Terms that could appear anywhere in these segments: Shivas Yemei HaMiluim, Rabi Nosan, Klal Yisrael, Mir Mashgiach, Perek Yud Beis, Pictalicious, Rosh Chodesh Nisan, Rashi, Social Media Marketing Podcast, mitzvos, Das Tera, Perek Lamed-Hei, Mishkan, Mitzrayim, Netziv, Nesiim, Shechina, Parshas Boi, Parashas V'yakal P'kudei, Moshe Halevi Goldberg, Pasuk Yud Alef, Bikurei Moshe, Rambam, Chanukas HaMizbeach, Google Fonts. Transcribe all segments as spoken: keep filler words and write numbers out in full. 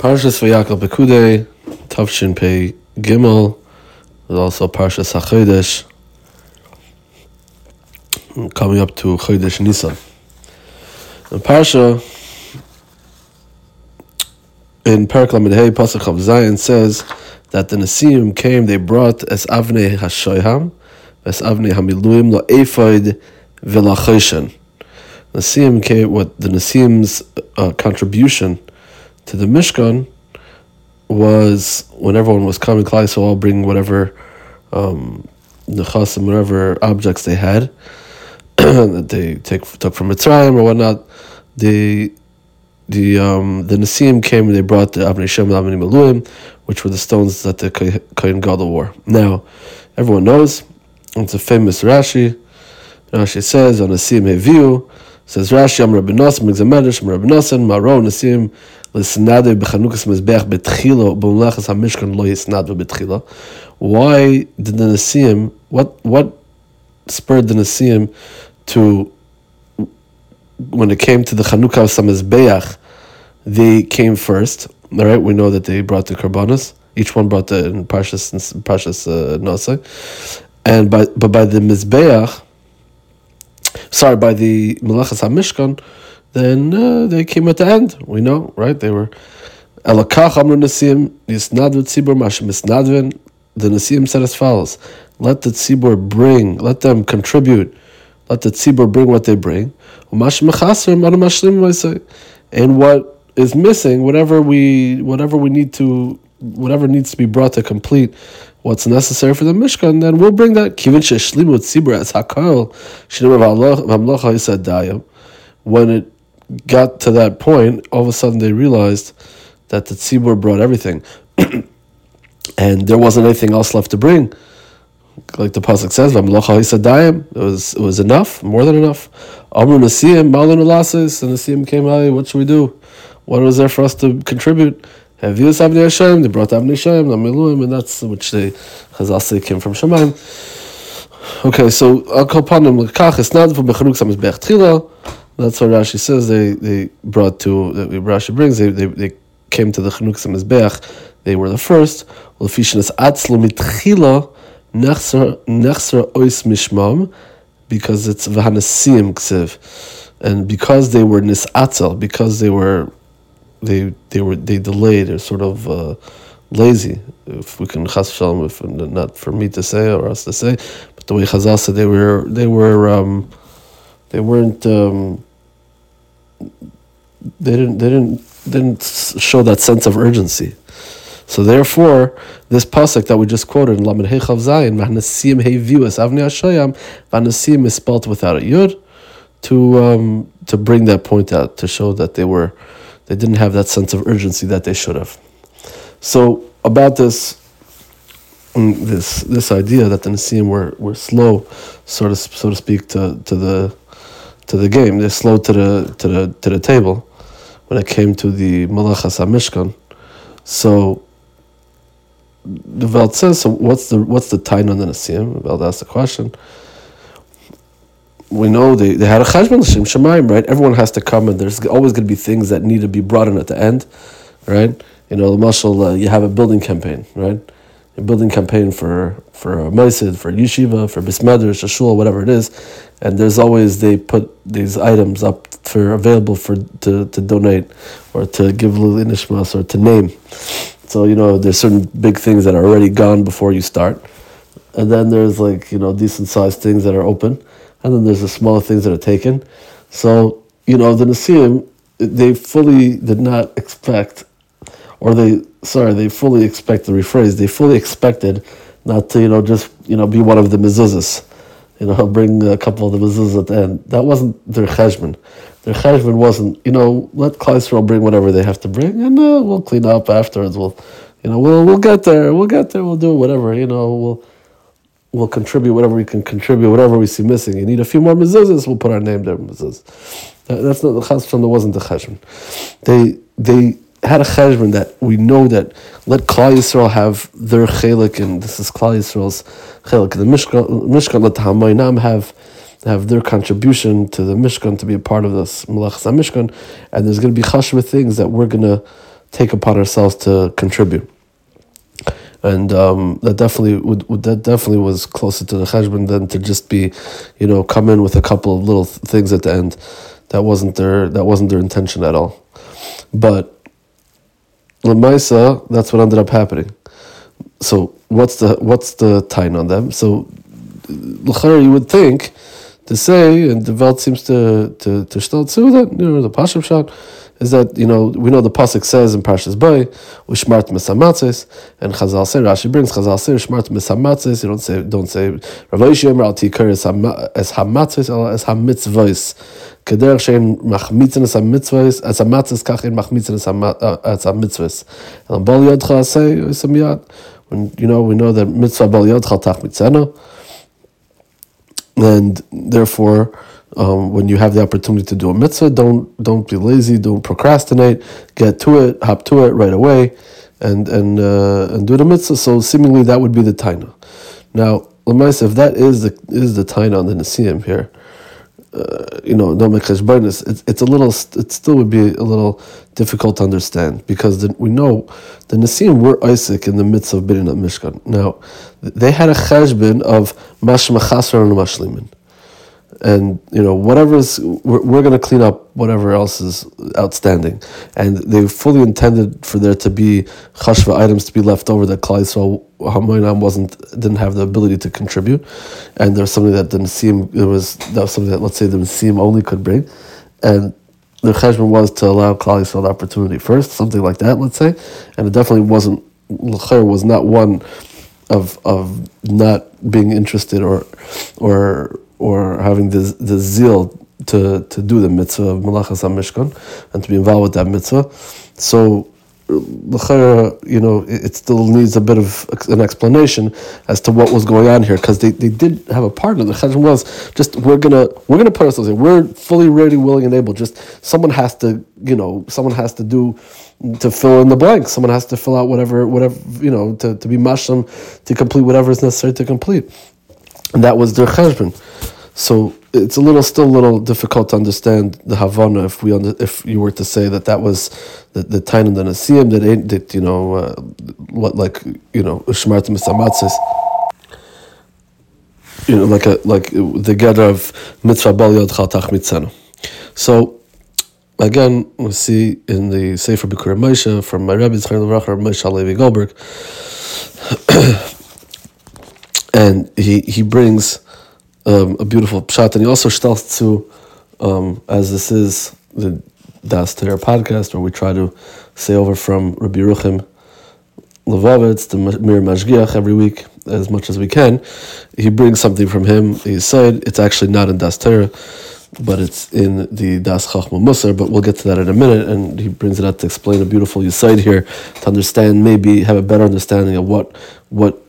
Parashas V'yakal P'kudei, Tavshin Pei Gimel, there's also Parshas HaChodesh, coming up to Chodesh Nisan. In Parsha, in Perek Lamed-Hei, Pasuk Aleph Zion says that the Nesiim came, they brought Es Avnei HaShoham, Es Avnei HaMiluim La'Eiphod V'LaChoshen. Nesiim came, what the Nesiim's uh, contribution to the Mishkan was when everyone was coming, Klal Yisrael all bring whatever um, nechasim, whatever objects they had that they take took from Mitzrayim or whatnot. The the um, the Nesiim came and they brought the Avnei Shem and Avnei Meluim, which were the stones that the Kohen Gadol wore. Now, everyone knows it's a famous Rashi. Rashi says on Nesiim Heviu. Says Rashi, I'm Rabi Nosan, makes a medrash, I'm Rabi Nosan, Maro Nesiim, l'snadei b'Chanukas HaMizbeach b'tchila, b'Melachas Hamishkan lo yisnadei b'tchila. Why did the Nesiim, what, what spurred the Nesiim to, when it came to the Chanukas HaMizbeach, they came first, all right? We know that they brought the Karbanos, each one brought the Parshas uh, Naso, and by, but by the Mizbeach, Sorry, by the Melachas Hamishkan, then uh, they came at the end. We know, right? They were Elakach Amru Nesiim Yisnadvu Tzibur Mashim Yisnadven. The Nesiim said as follows: Let the Tzibur bring, let them contribute, let the Tzibur bring what they bring. Umashim Mechasrim Anu Mashlim Maisei, and what is missing, whatever we, whatever we need to, whatever needs to be brought to complete what's necessary for the Mishkan, then we'll bring that. Kivin she'shlimu tzibur as hakol she'nimar v'hamlocha yisad dayam. When it got to that point, all of a sudden they realized that the tzibur brought everything, and there wasn't anything else left to bring. Like the pasuk says, v'hamlocha yisad dayam. It was it was enough, more than enough. Amru nesiim malanu lasis, and nesiim came out. What should we do? What was there for us to contribute? They brought Avnei Shem, Amiluim, and that's which they Chazal say came from Shemaim. Okay, so that's what Rashi says. They they brought to Rashi brings. They they, they came to the Chanukas HaMizbeach. They were the first. Because it's v'hanesiim k'sev, and because they were nisatzel, because they were. They they were they delayed. They're sort of uh, lazy. If we can chas v'shalom, if not for me to say or us to say, but the way Chazal said, they were they were um, they weren't um, they didn't they didn't they didn't show that sense of urgency. So therefore, this pasuk that we just quoted in Lamed Hei Chav Zayin, V'hanesiim heviu es Avnei HaShoham, V'hanesiim is spelled without a yud, to um, to bring that point out, to show that they were. They didn't have that sense of urgency that they should have. So about this, this this idea that the Nesiim were were slow, sort of so to speak, to to the to the game. They're slow to the to the to the table when it came to the Melachas HaMishkan. So the Velt says, so what's the what's the tain on the Nesiim? The Velt asked the question. We know they, they had a cheshbon l'shem shamayim, right? Everyone has to come, and there's always going to be things that need to be brought in at the end, right? You know, the mashal, uh, you have a building campaign, right? A building campaign for for a meisid, for a yeshiva, for bismedrish, a shul, whatever it is, and there's always they put these items up for available for to, to donate or to give l'nishmas or to name. So you know, there's certain big things that are already gone before you start, and then there's like you know decent sized things that are open. And then there's the small things that are taken. So, you know, the Nesiim, they fully did not expect, or they, sorry, they fully expect the rephrase, they fully expected not to, you know, just, you know, be one of the mezuzahs. You know, bring a couple of the mezuzahs at the end. That wasn't their cheshbon. Their cheshbon wasn't, you know, let Klal Yisrael bring whatever they have to bring, and uh, we'll clean up afterwards. We'll, you know, we'll we'll get there, we'll get there, we'll do whatever, you know, we'll... We'll contribute whatever we can contribute, whatever we see missing. You need a few more mezuzahs, we'll put our name there, mezuzahs. That's not the cheshbon, that wasn't the cheshbon. They they had a cheshbon that we know that let Klal Yisrael have their chelik, and this is Klal Yisrael's chelik. The Mishkan, Mishkan let the Hamayinam have, have their contribution to the Mishkan to be a part of this Melachas HaMishkan, and there's going to be chashva things that we're going to take upon ourselves to contribute. And um, that definitely would, that definitely was closer to the cheshbon than to just be, you know, come in with a couple of little th- things at the end. That wasn't their that wasn't their intention at all. But l'maisa, that's what ended up happening. So what's the what's the taina on them? So l'chara, you would think to say, and the Welt seems to to to still too, that you know the pasuk shot. Is that, you know, we know the pasuk says in Parshas Boi, "Ushmart mesamatzes," and Chazal say, Rashi brings Chazal say, "Ushmart mesamatzes." You don't say, don't say, "Rav Yishim Ralti Kar es hamatzes or es hamitzvos." Keder shein machmitzin es hamitzvos, as hamatzes kach in machmitzin as hamitzvos. And Bal Yodcha say, "Usamiyat." When you know, we know that mitzvah Bal Yodcha tach mitzena, and therefore. Um, when you have the opportunity to do a mitzvah, don't don't be lazy, don't procrastinate, get to it, hop to it right away, and and uh, and do the mitzvah. So seemingly that would be the taina. Now, l'maisa, if that is the is the taina on the Nesiim here, uh, you know, no mechashbonos, it's it's a little, it still would be a little difficult to understand, because the, we know the Nesiim were Isaac in the midst of Birin at Mishkan. Now, they had a cheshbon of mashma chaser and mashlimin. And, you know, whatever is, we're, we're going to clean up whatever else is outstanding. And they fully intended for there to be chashva items to be left over that Klal Yisrael Hamoinam wasn't, didn't have the ability to contribute. And there's something that the Nesiim, there was, that was something that, let's say, the Nesiim only could bring. And the cheshbon was to allow Klal Yisrael the opportunity first, something like that, let's say. And it definitely wasn't, l'chair was not one of of not being interested or, or, or having the the zeal to to do the mitzvah of Melachas Hamishkan and to be involved with that mitzvah. So, you know, it still needs a bit of an explanation as to what was going on here, because they, they did have a partner. The cheshbon was just, we're gonna we're gonna put ourselves in. We're fully ready, willing, and able. Just someone has to, you know, someone has to do to fill in the blanks. Someone has to fill out whatever whatever you know to to be mashlim, to complete whatever is necessary to complete. And that was their cheshbon. So it's a little, still a little difficult to understand the Havana if we under, if you were to say that that was the the Tainan the Nesiim that ain't that you know uh, what like you know Shmartim Samatzis, you know, like a like the gather of mitzvah bal yod chatach mitzano. So again, we see in the Sefer Bikurei Moshe from my Rabbi Moshe Halevi Goldberg. And he, he brings um, a beautiful pshat, and he also shtelts to, um, as this is the Das Tera podcast, where we try to say over from Rabbi Ruchim Lvovitz, the Mir Mashgiach, every week, as much as we can. He brings something from him. He said, it's actually not in Das Tera, but it's in the Daas Chochma Mussar, but we'll get to that in a minute, and he brings it out to explain a beautiful yisaid here, to understand, maybe have a better understanding of what what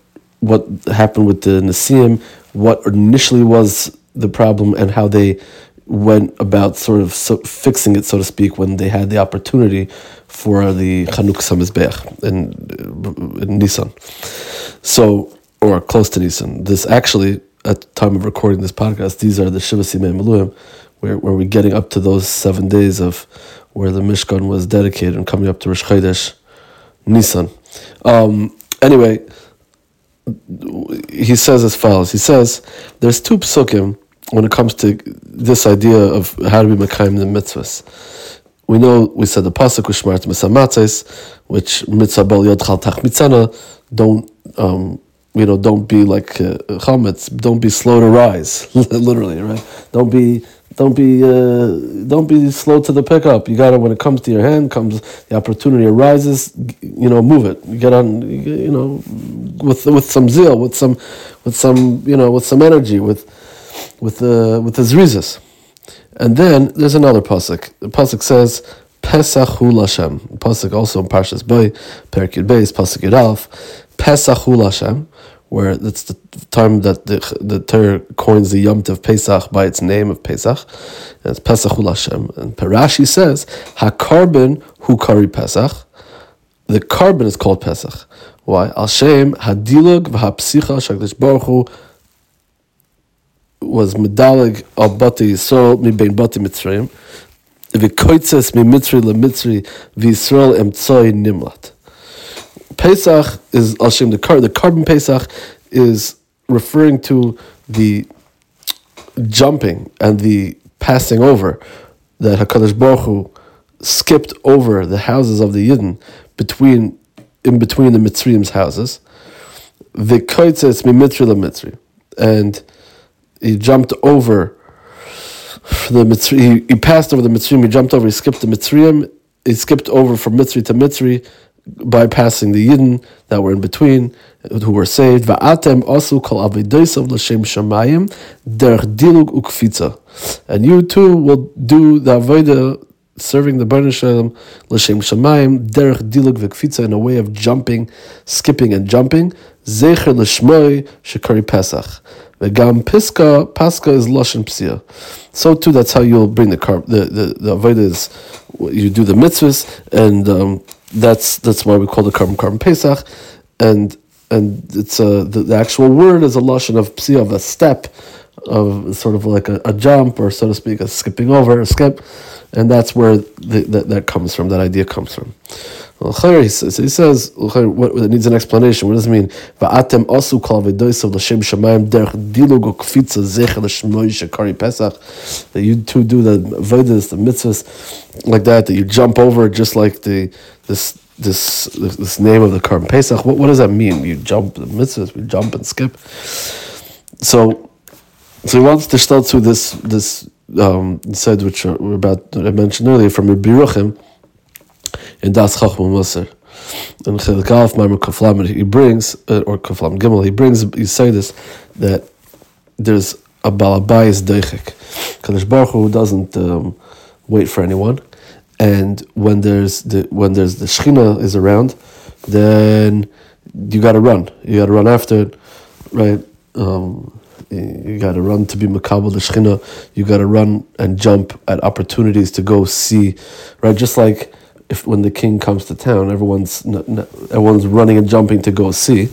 what happened with the Nesiim, what initially was the problem, and how they went about sort of so fixing it, so to speak, when they had the opportunity for the Chanukas HaMizbeach in, in Nisan. So, or close to Nisan. This actually, at the time of recording this podcast, these are the Shivas Yemei HaMiluim, where, where we're getting up to those seven days of where the Mishkan was dedicated and coming up to Rosh Chodesh Nisan. Um, anyway... He says as follows. He says, there's two psukim when it comes to this idea of how to be Mekayim the mitzvahs. We know, we said the pasuk, Ushmart Mesamates, which mitzvah bal yodchal tach mitzana, don't, um, you know, don't be like chametz, uh, don't be slow to rise, literally, right? Don't be... Don't be uh, don't be slow to the pickup. You gotta, when it comes to your hand, comes the opportunity arises. You know, move it. You get on. You know, with with some zeal, with some, with some, you know, with some energy, with with uh, with the zrizas. And then there's another pasuk. The pasuk says Pesach Hu L'Hashem. The pasuk also in Parshas Boi, Perek Yud Beis, Pasuk Yud Alef, Pesach Hu L'Hashem, where that's the time that the the Torah coins the Yom Tov Pesach by its name of Pesach, and it's Pesach Hu L'Hashem. And Rashi says, "Hakarben hu kari Pesach." The carbon is called Pesach. Why? Al Shem hadilug v'hapsicha shakdish Baruch Hu was medalig al bati Yisrael mi bein bati Mitzrayim. v'koitzes mi'mitzri le'mitzri v'Yisrael emtzoi nimlat. Pesach is Hashem, the car, the carbon Pesach is referring to the jumping and the passing over that HaKadosh Baruch Hu skipped over the houses of the Yidin between in between the Mitzrayim's houses. V'koitzes mi'mitzri le'mitzri, and he jumped over the Mitzrayim. He, he passed over the Mitzrayim. He jumped over. He skipped the Mitzrayim. He skipped over from Mitzri to Mitzri, bypassing the Yidden that were in between, who were saved. Va'atem asu kol avidosov l'shem shamayim derech dilug ukfitza, and you too will do the avodah, serving the Bnei Shalom l'shem shamayim derech dilug v'kfitza, in a way of jumping, skipping, and jumping. Zecher l'shmoi shekari Pesach. V'gam piska, paska is lashon psia. So too, that's how you'll bring the car. The the the avodah is you do the mitzvahs, and um, that's that's why we call the carbon carbon Pesach, and and it's a the, the actual word is a lashon of psia, of a step, of sort of like a, a jump, or so to speak, a skipping over, a skip, and that's where the, that that comes from. That idea comes from. He says, he says what it needs an explanation. What does it mean? Va'atem asu kol avidosov l'shem shamayim derech dilug ukfitza zecher l'shmoi shekari Pesach. That you two do the avodas, the mitzvahs, like that. That you jump over, just like the this this this name of the Karban Pesach. What what does that mean? You jump the mitzvahs. We jump and skip. So, so he wants to start through this this um, said which we're about that I mentioned earlier from Rabbi Ruchim. In Das Chochma Mussar, in Chelik Aleph Maimer Kaf Lamed, he brings uh, or Kaf Lamed Gimel, he brings. He says this that there's a balabayis deichik. Kadosh Baruch Hu doesn't um, wait for anyone, and when there's the when there's the Shechina is around, then you got to run. You got to run after it, right? Um, you got to run to be makabel the Shechina. You got to run and jump at opportunities to go see, right? Just like. If when the king comes to town, everyone's not, not, everyone's running and jumping to go see.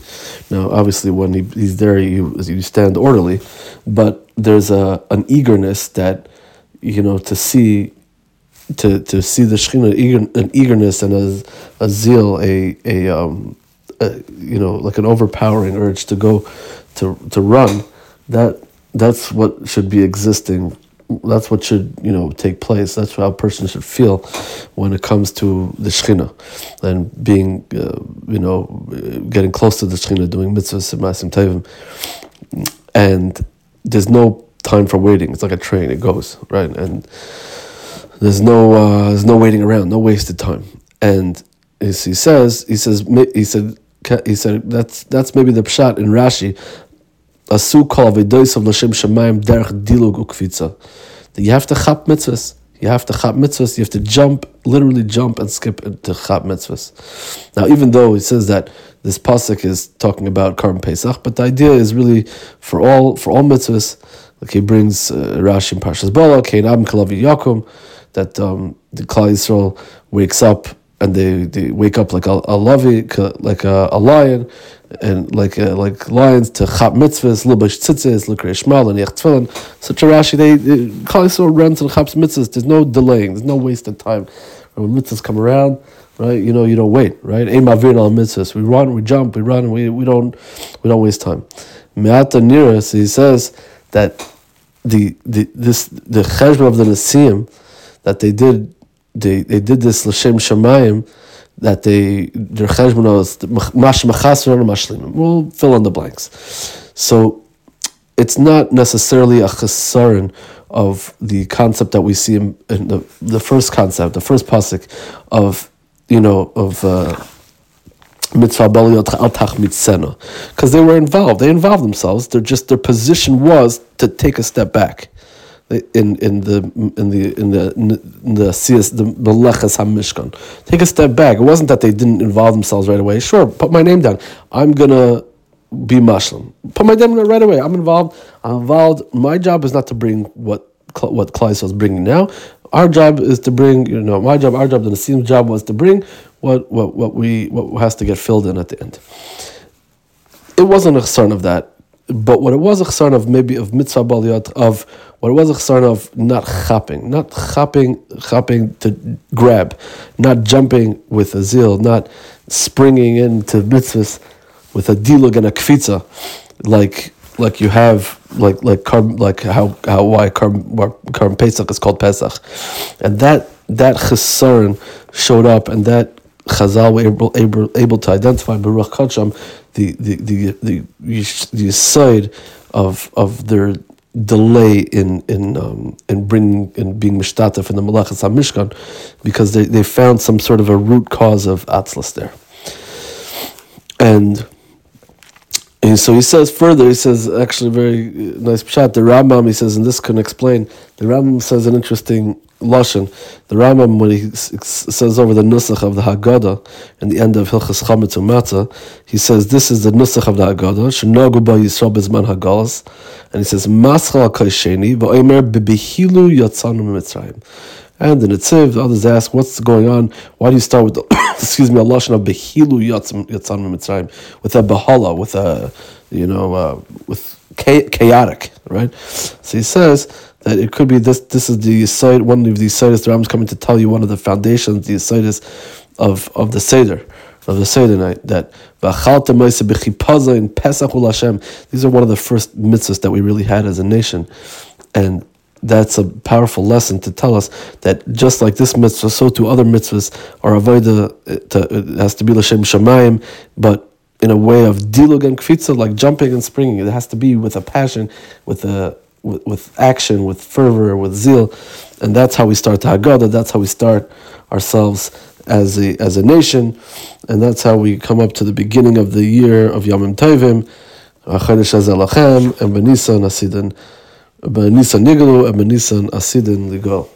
Now, obviously, when he, he's there, you you stand orderly, but there's a an eagerness that you know to see, to to see the Shechina, eager, an eagerness and a a zeal, a a um, a, you know like an overpowering urge to go, to to run. That that's what should be existing. That's what should, you know, take place. That's how a person should feel when it comes to the Shechina and being, uh, you know, getting close to the Shechina, doing mitzvahs and maasim tovim. And there's no time for waiting. It's like a train; it goes right, and there's no, uh, there's no waiting around, no wasted time. And he says, he says, he said, he said, that's that's maybe the pshat in Rashi. Asu kol avidosov l'shem shamayim derech dilug ukfitza. You have to chap mitzvahs. You have to chap mitzvahs. You have to jump, literally jump and skip to chap mitzvahs. Now, even though he says that this pasuk is talking about Karban Pesach, but the idea is really for all for all mitzvahs. Like he brings uh, Rashi in Parshas Boi, Kein Adam Kalavi Yakum, that um, the Klal Yisrael wakes up. And they, they wake up like a, a lavi, like a, a lion, and like a, like lions to chap mitzvahs, libash tzitzis, likrei shema, l'niach tefillin. Such a Rashi, they Klal Yisrael runs and chaps mitzvahs. There's no delaying. There's no waste of time. When mitzvahs come around, right? You know, you don't wait, right? Ein ma'avirin al mitzvahs. We run, we jump, we run. We we don't we don't waste time. Me'ata niras. He says that the the this the cheshbon of the Nesiim that they did. They they did this l'shem shamayim, that they their cheshbon was mash machasron mashlimim. We'll fill in the blanks. So it's not necessarily a chesaron of the concept that we see in, in the the first concept, the first pasuk of you know of. Uh, mitzvah b'liot al tachmitzena, because they were involved. They involved themselves. They're just their position was to take a step back. In in the in the in the in the C S the Melachas Hamishkan, take a step back. It wasn't that they didn't involve themselves right away. Sure, put my name down. I'm gonna be mashlim. Put my name down right away. I'm involved. I'm involved. My job is not to bring what what Klai was bringing now. Our job is to bring. You know, my job, our job, the Nesiim's job was to bring what what what we what has to get filled in at the end. It wasn't a concern of that But what it was a chesarn of maybe of mitzvah baliyat, of what it was a chesarn of not hopping, not hopping, hopping to grab, not jumping with a zeal, not springing into mitzvahs with a dilug and a kfitza, like like you have like like karm, like how how why karm, why karm Pesach is called Pesach, and that that chesarn showed up, and that Chazal were able able, able to identify Baruch Kodsham the the the the the side of of their delay in in um, in bringing and being mishtatef in the Melachas Hamishkan, because they, they found some sort of a root cause of atzlas there. And and so he says further, he says actually very nice pshat. The Rambam, he says, and this can explain. The Rambam says an interesting Lashon. The Rambam, when he says over the nusach of the Haggadah in the end of Hilchas Chametz U'Matzah, he says this is the nusach of the Haggadah, shenogu ba Yisrael b'zman hagalus, and he says maschal kasheni va'omer bebehilu yatzanu mitzrayim. And the Netziv, the others ask, what's going on? Why do you start with the excuse me, a lashon of behilu yatzanu mitzrayim, with a bahala, with a you know uh, with chaotic, right? So he says that it could be this. This is the site, one of the sites. The Rambam's coming to tell you one of the foundations, the sites of of the Seder, of the Seder night. That v'achalta ma'aseh b'chipaza in Pesach Hu L'Hashem. These are one of the first mitzvahs that we really had as a nation, and that's a powerful lesson to tell us that just like this mitzvah, so too other mitzvahs are avodah. It has to be l'shem shamayim, but in a way of dilug and kfitza, like jumping and springing. It has to be with a passion, with a With, with action, with fervor, with zeal, and that's how we start the Haggadah. That's how we start ourselves as a as a nation, and that's how we come up to the beginning of the year of Yomim Tovim, HaChodesh Hazeh Lachem, and B'Nisan Asidin, B'Nisan Niglu, and B'Nisan Asidin Ligol.